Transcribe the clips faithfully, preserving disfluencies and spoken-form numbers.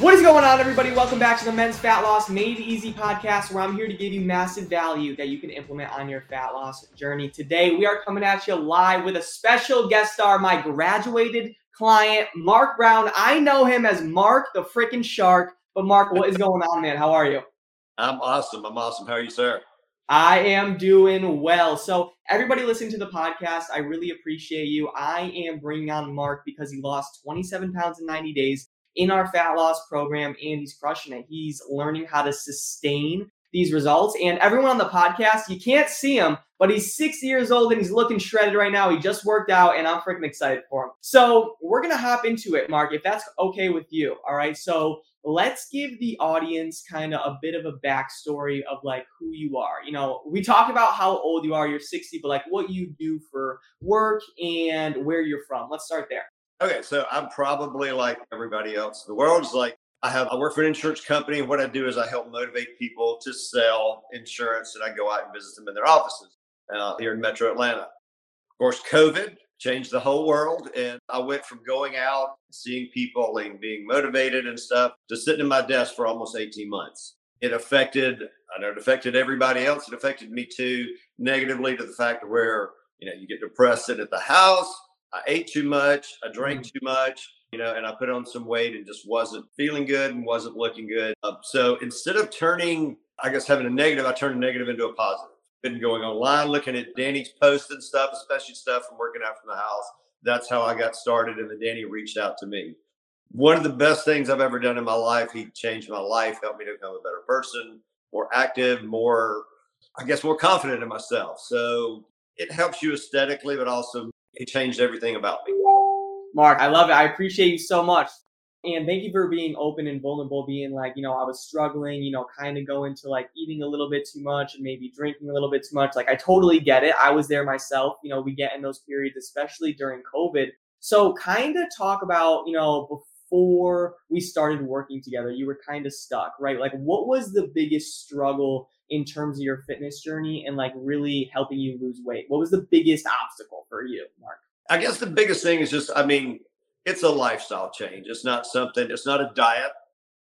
What is going on, everybody? Welcome back to the Men's Fat Loss Made Easy podcast, where I'm here to give you massive value that you can implement on your fat loss journey. Today, we are coming at you live with a special guest star, my graduated client, Mark Brown. I know him as Mark the freaking Shark. But Mark, what is going on, man? How are you? I'm awesome. I'm awesome. How are you, sir? I am doing well. So everybody listening to the podcast, I really appreciate you. I am bringing on Mark because he lost twenty-seven pounds in ninety days. In our fat loss program, and he's crushing it. He's learning how to sustain these results. And everyone on the podcast, you can't see him, but he's sixty years old and he's looking shredded right now. He just worked out and I'm freaking excited for him. So we're going to hop into it, Mark, if that's okay with you. All right. So let's give the audience kind of a bit of a backstory of like who you are. You know, we talked about how old you are, you're sixty, but like what you do for work and where you're from. Let's start there. Okay, so I'm probably like everybody else. The world's like, I have, I work for an insurance company. What I do is I help motivate people to sell insurance, and I go out and visit them in their offices uh, here in Metro Atlanta. Of course, COVID changed the whole world, and I went from going out, seeing people and being motivated and stuff to sitting at my desk for almost eighteen months. It affected, I know it affected everybody else. It affected me too, negatively, to the fact of where, you know, you get depressed sitting at the house. I ate too much, I drank too much, you know, and I put on some weight and just wasn't feeling good and wasn't looking good. Um, so instead of turning, I guess, having a negative, I turned a negative into a positive. Been going online, looking at Danny's posts and stuff, especially stuff from working out from the house. That's how I got started. And then Danny reached out to me. One of the best things I've ever done in my life. He changed my life, helped me to become a better person, more active, more, I guess, more confident in myself. So it helps you aesthetically, but also it changed everything about me. Mark, I love it. I appreciate you so much. And thank you for being open and vulnerable, being like, you know, I was struggling, you know, kind of going to like eating a little bit too much and maybe drinking a little bit too much. Like, I totally get it. I was there myself. You know, we get in those periods, especially during COVID. So kind of talk about, you know, before we started working together, you were kind of stuck, right? Like, what was the biggest struggle in terms of your fitness journey and like really helping you lose weight? What was the biggest obstacle for you, Mark? I guess the biggest thing is just, I mean, it's a lifestyle change. It's not something, it's not a diet.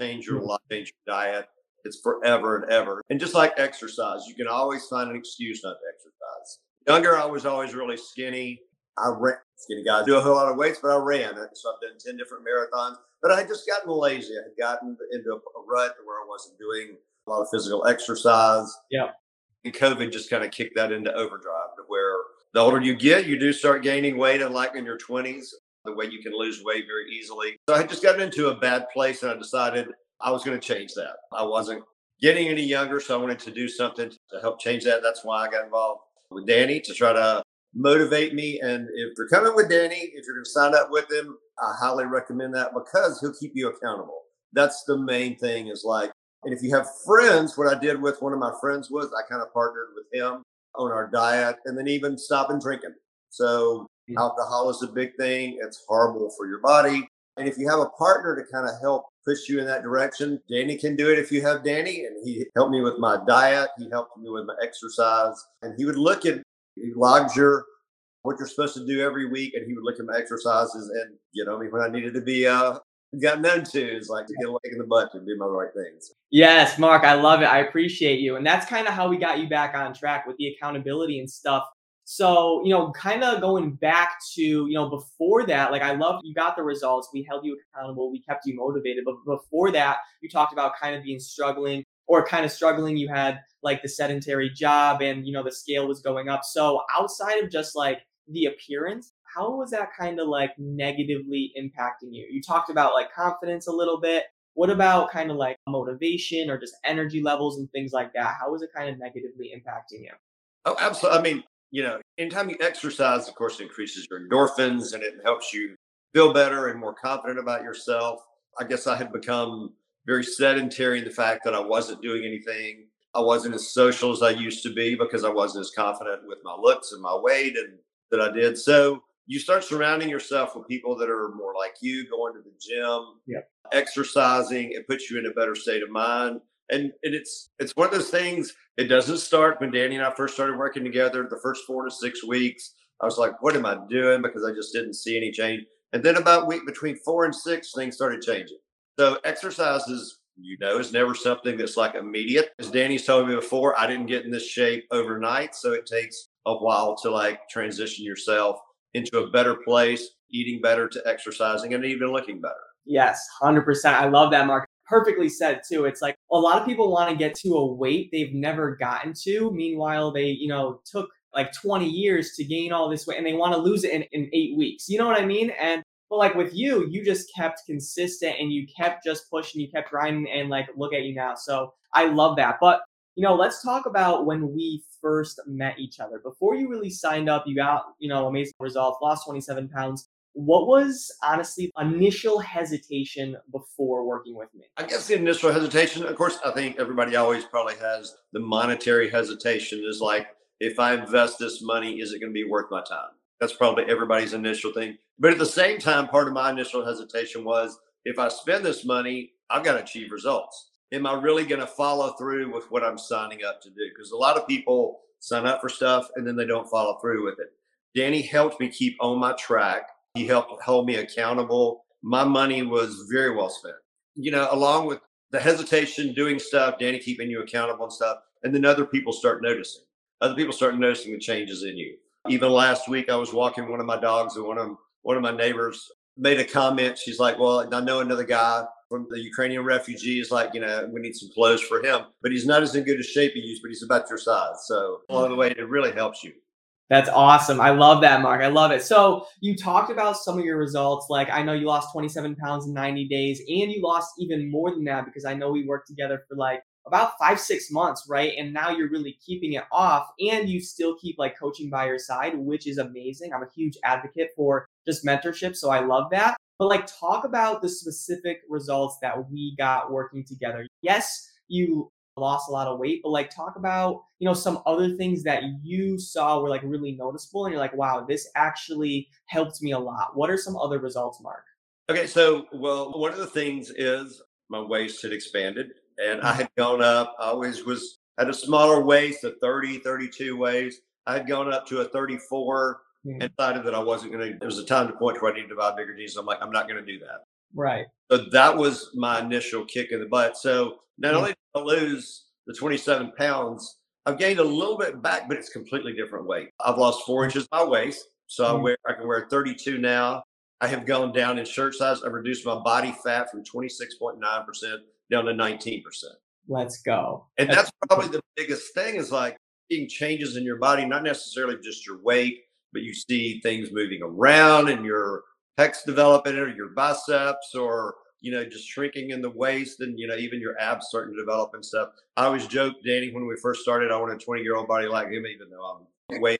Change your life, change your diet. It's forever and ever. And just like exercise, you can always find an excuse not to exercise. Younger, I was always really skinny. I ran, skinny guys do a whole lot of weights, but I ran. So I've done ten different marathons, but I had just gotten lazy. I had gotten into a rut where I wasn't doing a lot of physical exercise. Yeah. And COVID just kind of kicked that into overdrive, to where the older you get, you do start gaining weight, and like in your twenties, the way you can lose weight very easily. So I had just gotten into a bad place, and I decided I was going to change that. I wasn't getting any younger, so I wanted to do something to help change that. That's why I got involved with Danny, to try to motivate me. And if you're coming with Danny, if you're going to sign up with him, I highly recommend that, because he'll keep you accountable. That's the main thing, is like, and if you have friends, what I did with one of my friends was I kind of partnered with him on our diet, and then even stopping drinking. So mm-hmm. alcohol is a big thing. It's horrible for your body. And if you have a partner to kind of help push you in that direction, Danny can do it if you have Danny. And he helped me with my diet. He helped me with my exercise. And he would look at, he logs your, what you're supposed to do every week. And he would look at my exercises and get on me when I needed to be uh, got known to, is like to get a leg in the butt and do my right things. Yes, Mark, I love it. I appreciate you. And that's kind of how we got you back on track with the accountability and stuff. So, you know, kind of going back to, you know, before that, like, I love you got the results. We held you accountable. We kept you motivated. But before that, you talked about kind of being struggling or kind of struggling. You had like the sedentary job and, you know, the scale was going up. So outside of just like the appearance, how was that kind of like negatively impacting you? You talked about like confidence a little bit. What about kind of like motivation or just energy levels and things like that? How was it kind of negatively impacting you? Oh, absolutely. I mean, you know, anytime you exercise, of course, it increases your endorphins and it helps you feel better and more confident about yourself. I guess I had become very sedentary in the fact that I wasn't doing anything. I wasn't as social as I used to be because I wasn't as confident with my looks and my weight and that I did. So you start surrounding yourself with people that are more like you, going to the gym, yeah. exercising. It puts you in a better state of mind. And, and it's it's one of those things, it doesn't start. When Danny and I first started working together, the first four to six weeks, I was like, what am I doing? Because I just didn't see any change. And then about week between four and six, things started changing. So exercise is, you know, is never something that's like immediate. As Danny's told me before, I didn't get in this shape overnight. So it takes a while to like transition yourself into a better place, eating better to exercising and even looking better. Yes, one hundred percent. I love that, Mark. Perfectly said too. It's like a lot of people want to get to a weight they've never gotten to. Meanwhile, they, you know, took like twenty years to gain all this weight and they want to lose it in, in eight weeks. You know what I mean? And but like with you, you just kept consistent and you kept just pushing, you kept grinding and like, look at you now. So I love that. But, you know, let's talk about when we first met each other. Before you really signed up, you got, you know, amazing results, lost twenty-seven pounds. What was honestly initial hesitation before working with me? I guess the initial hesitation, of course, I think everybody always probably has the monetary hesitation is like, if I invest this money, is it going to be worth my time? That's probably everybody's initial thing. But at the same time, part of my initial hesitation was, if I spend this money, I've got to achieve results. Am I really going to follow through with what I'm signing up to do? Because a lot of people sign up for stuff and then they don't follow through with it. Danny helped me keep on my track. He helped hold me accountable. My money was very well spent. You know, along with the hesitation, doing stuff, Danny keeping you accountable and stuff. And then other people start noticing. Other people start noticing the changes in you. Even last week, I was walking one of my dogs, and one of one of my neighbors made a comment. She's like, well, I know another guy from the Ukrainian refugee is like, you know, we need some clothes for him, but he's not as in good a shape he used, but he's about your size. So along the way, it really helps you. That's awesome. I love that, Mark. I love it. So you talked about some of your results. Like I know you lost twenty-seven pounds in ninety days and you lost even more than that because I know we worked together for like about five, six months, right? And now you're really keeping it off and you still keep like coaching by your side, which is amazing. I'm a huge advocate for just mentorship. So I love that. But like talk about the specific results that we got working together. Yes, you lost a lot of weight, but like talk about, you know, some other things that you saw were like really noticeable and you're like, wow, this actually helped me a lot. What are some other results, Mark? Okay. So, well, one of the things is my waist had expanded and I had gone up. I always was at a smaller waist, a thirty, thirty-two waist. I had gone up to a thirty-four mm-hmm. and decided that I wasn't going to, there was a time to point where I needed to buy bigger jeans. I'm like, I'm not going to do that. Right. So that was my initial kick in the butt. So not only did I lose the twenty-seven pounds, I've gained a little bit back, but it's completely different weight. I've lost four inches of my waist. So I wear, I can wear thirty-two now. I have gone down in shirt size. I've reduced my body fat from twenty-six point nine percent down to nineteen percent. Let's go. And that's probably the biggest thing is like seeing changes in your body, not necessarily just your weight, but you see things moving around and your pecs developing or your biceps or, you know, just shrinking in the waist and, you know, even your abs starting to develop and stuff. I always joke, Danny, when we first started, I wanted a twenty year old body like him, even though I'm way,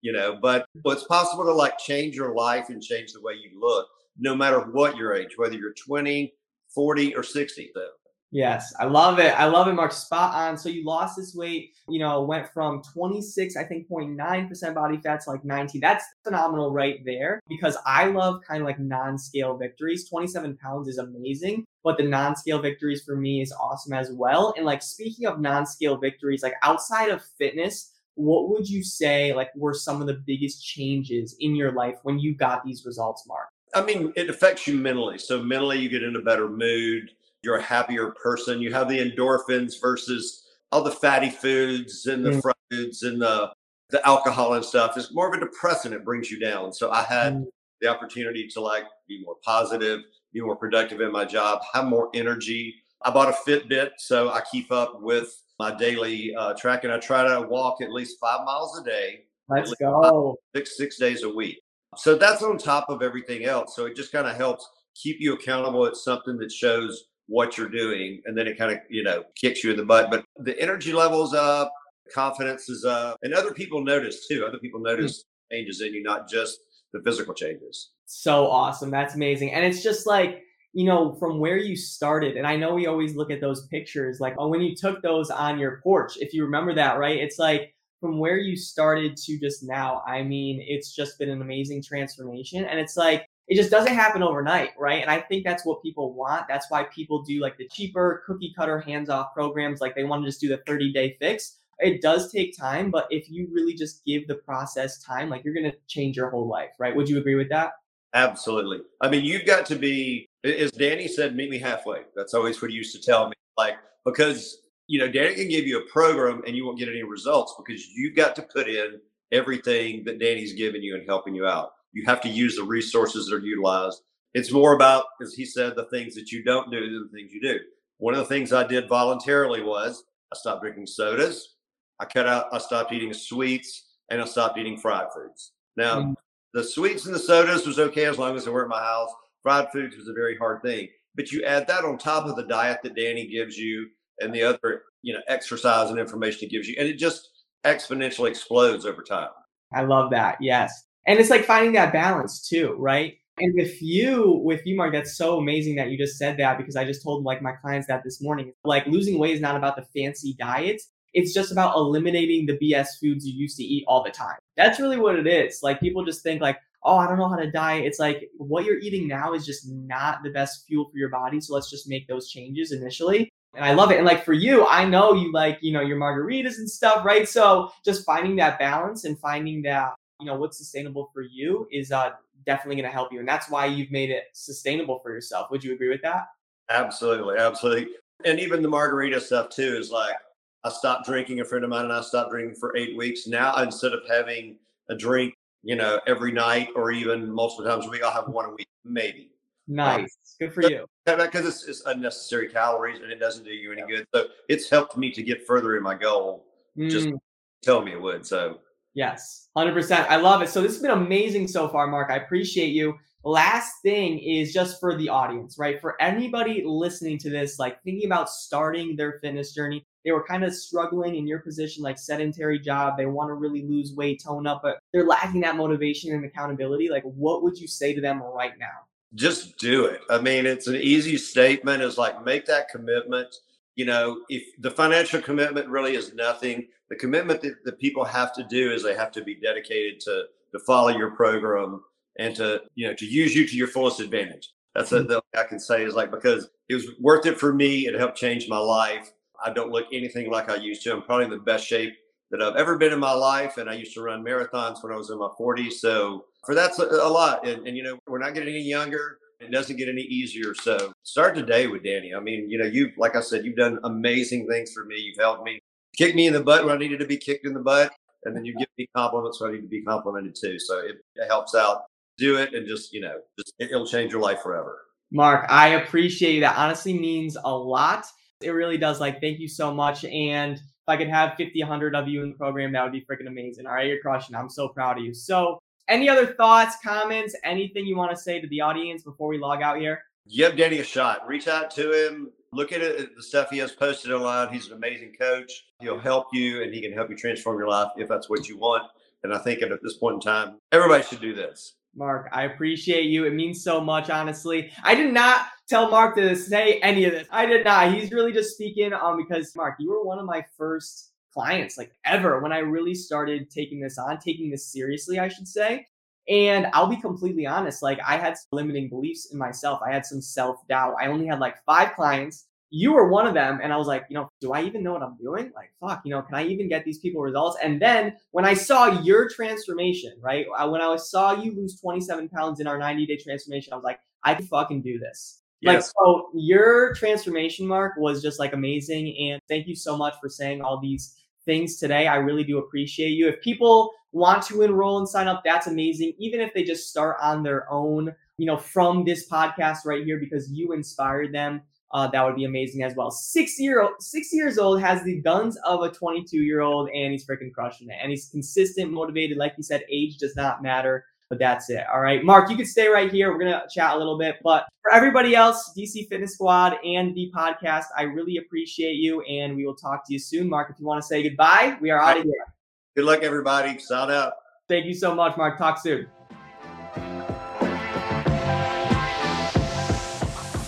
you know, but well, it's possible to like change your life and change the way you look, no matter what your age, whether you're twenty, forty or sixty. So. Yes. I love it. I love it, Mark. Spot on. So you lost this weight, you know, went from twenty-six, I think zero point nine percent body fat to like nineteen. That's phenomenal right there because I love kind of like non-scale victories. twenty-seven pounds is amazing, but the non-scale victories for me is awesome as well. And like, speaking of non-scale victories, like outside of fitness, what would you say like were some of the biggest changes in your life when you got these results, Mark? I mean, it affects you mentally. So mentally you get in a better mood. You're a happier person. You have the endorphins versus all the fatty foods and the mm. foods and the, the alcohol and stuff. It's more of a depressant. It brings you down. So I had mm. the opportunity to like be more positive, be more productive in my job, have more energy. I bought a Fitbit. So I keep up with my daily uh, tracking. I try to walk at least five miles a day. Let's go. Five, six, six days a week. So that's on top of everything else. So it just kind of helps keep you accountable. It's something that shows what you're doing. And then it kind of, you know, kicks you in the butt, but the energy level's up, confidence is up. And other people notice too. Other people notice mm-hmm. changes in you, not just the physical changes. So awesome. That's amazing. And it's just like, you know, from where you started. And I know we always look at those pictures like, oh, when you took those on your porch, if you remember that, right? It's like from where you started to just now. I mean, it's just been an amazing transformation. And it's like, it just doesn't happen overnight, right? And I think that's what people want. That's why people do like the cheaper cookie cutter hands off programs. Like they want to just do the thirty day fix. It does take time, but if you really just give the process time, like you're going to change your whole life, right? Would you agree with that? Absolutely. I mean, you've got to be, as Danny said, meet me halfway. That's always what he used to tell me. Like, because, you know, Danny can give you a program and you won't get any results because you've got to put in everything that Danny's giving you and helping you out. You have to use the resources that are utilized. It's more about, as he said, the things that you don't do than the things you do. One of the things I did voluntarily was I stopped drinking sodas. I cut out, I stopped eating sweets, and I stopped eating fried foods. Now, mm. the sweets and the sodas was okay as long as they were at my house. Fried foods was a very hard thing. But you add that on top of the diet that Danny gives you and the other, you know, exercise and information he gives you, and it just exponentially explodes over time. I love that. Yes. And it's like finding that balance too, right? And with you, with you, Mark, that's so amazing that you just said that, because I just told like my clients that this morning. Like losing weight is not about the fancy diets. It's just about eliminating the B S foods you used to eat all the time. That's really what it is. Like people just think like, oh, I don't know how to diet. It's like what you're eating now is just not the best fuel for your body. So let's just make those changes initially. And I love it. And like for you, I know you like, you know, your margaritas and stuff, right? So just finding that balance and finding that, you know, what's sustainable for you is uh, definitely going to help you. And that's why you've made it sustainable for yourself. Would you agree with that? Absolutely. Absolutely. And even the margarita stuff too is like, I stopped drinking, a friend of mine and I stopped drinking for eight weeks. Now, instead of having a drink, you know, every night or even multiple times a week, I'll have one a week, maybe. Nice. Um, Good for you. Because it's, it's unnecessary calories and it doesn't do you any yeah. good. So it's helped me to get further in my goal. Mm. Just tell me it would. So yes, one hundred percent. I love it. So this has been amazing so far, Mark. I appreciate you. Last thing is just for the audience, right? For anybody listening to this, like thinking about starting their fitness journey, they were kind of struggling in your position, like sedentary job. They want to really lose weight, tone up, but they're lacking that motivation and accountability. Like, what would you say to them right now? Just do it. I mean, it's an easy statement. It's like, make that commitment. You know, if the financial commitment really is nothing, the commitment that, that people have to do is they have to be dedicated to, to follow your program and to, you know, to use you to your fullest advantage. That's mm-hmm. the thing I can say is like, because it was worth it for me. It helped change my life. I don't look anything like I used to. I'm probably in the best shape that I've ever been in my life. And I used to run marathons when I was in my forties. So for that's a, a lot. And, and, you know, we're not getting any younger. It doesn't get any easier. So start today with Danny. I mean, you know, you've, like I said, you've done amazing things for me. You've helped me, kicked me in the butt when I needed to be kicked in the butt. And then you give me compliments when I need to be complimented too. So it, it helps out. Do it and just, you know, just, it'll change your life forever. Mark, I appreciate you. That honestly means a lot. It really does. Like, thank you so much. And if I could have fifty, one hundred of you in the program, that would be freaking amazing. All right, you're crushing. I'm so proud of you. So any other thoughts, comments, anything you want to say to the audience before we log out here? Give Danny a shot. Reach out to him. Look at it, the stuff he has posted online. He's an amazing coach. He'll help you and he can help you transform your life if that's what you want. And I think at this point in time, everybody should do this. Mark, I appreciate you. It means so much, honestly. I did not tell Mark to say any of this. I did not. He's really just speaking um, because, Mark, you were one of my first clients like ever when I really started taking this on, taking this seriously, I should say. And I'll be completely honest. Like I had some limiting beliefs in myself. I had some self-doubt. I only had like five clients. You were one of them. And I was like, you know, do I even know what I'm doing? Like, fuck, you know, can I even get these people results? And then when I saw your transformation, right? When I saw you lose twenty-seven pounds in our ninety day transformation, I was like, I can fucking do this. Yes. Like, so your transformation, Mark, was just like amazing. And thank you so much for saying all these things today. I really do appreciate you. If people want to enroll and sign up, that's amazing. Even if they just start on their own, you know, from this podcast right here, because you inspired them. Uh, that would be amazing as well. Six year old, six years old has the guns of a twenty-two year old and he's freaking crushing it. And he's consistent, motivated. Like you said, age does not matter, but that's it. All right, Mark, you can stay right here. We're going to chat a little bit, but for everybody else, D C Fitness Squad and the podcast, I really appreciate you. And we will talk to you soon. Mark, if you want to say goodbye, we are out of here. Good luck, everybody. Shout out. Thank you so much, Mark. Talk soon.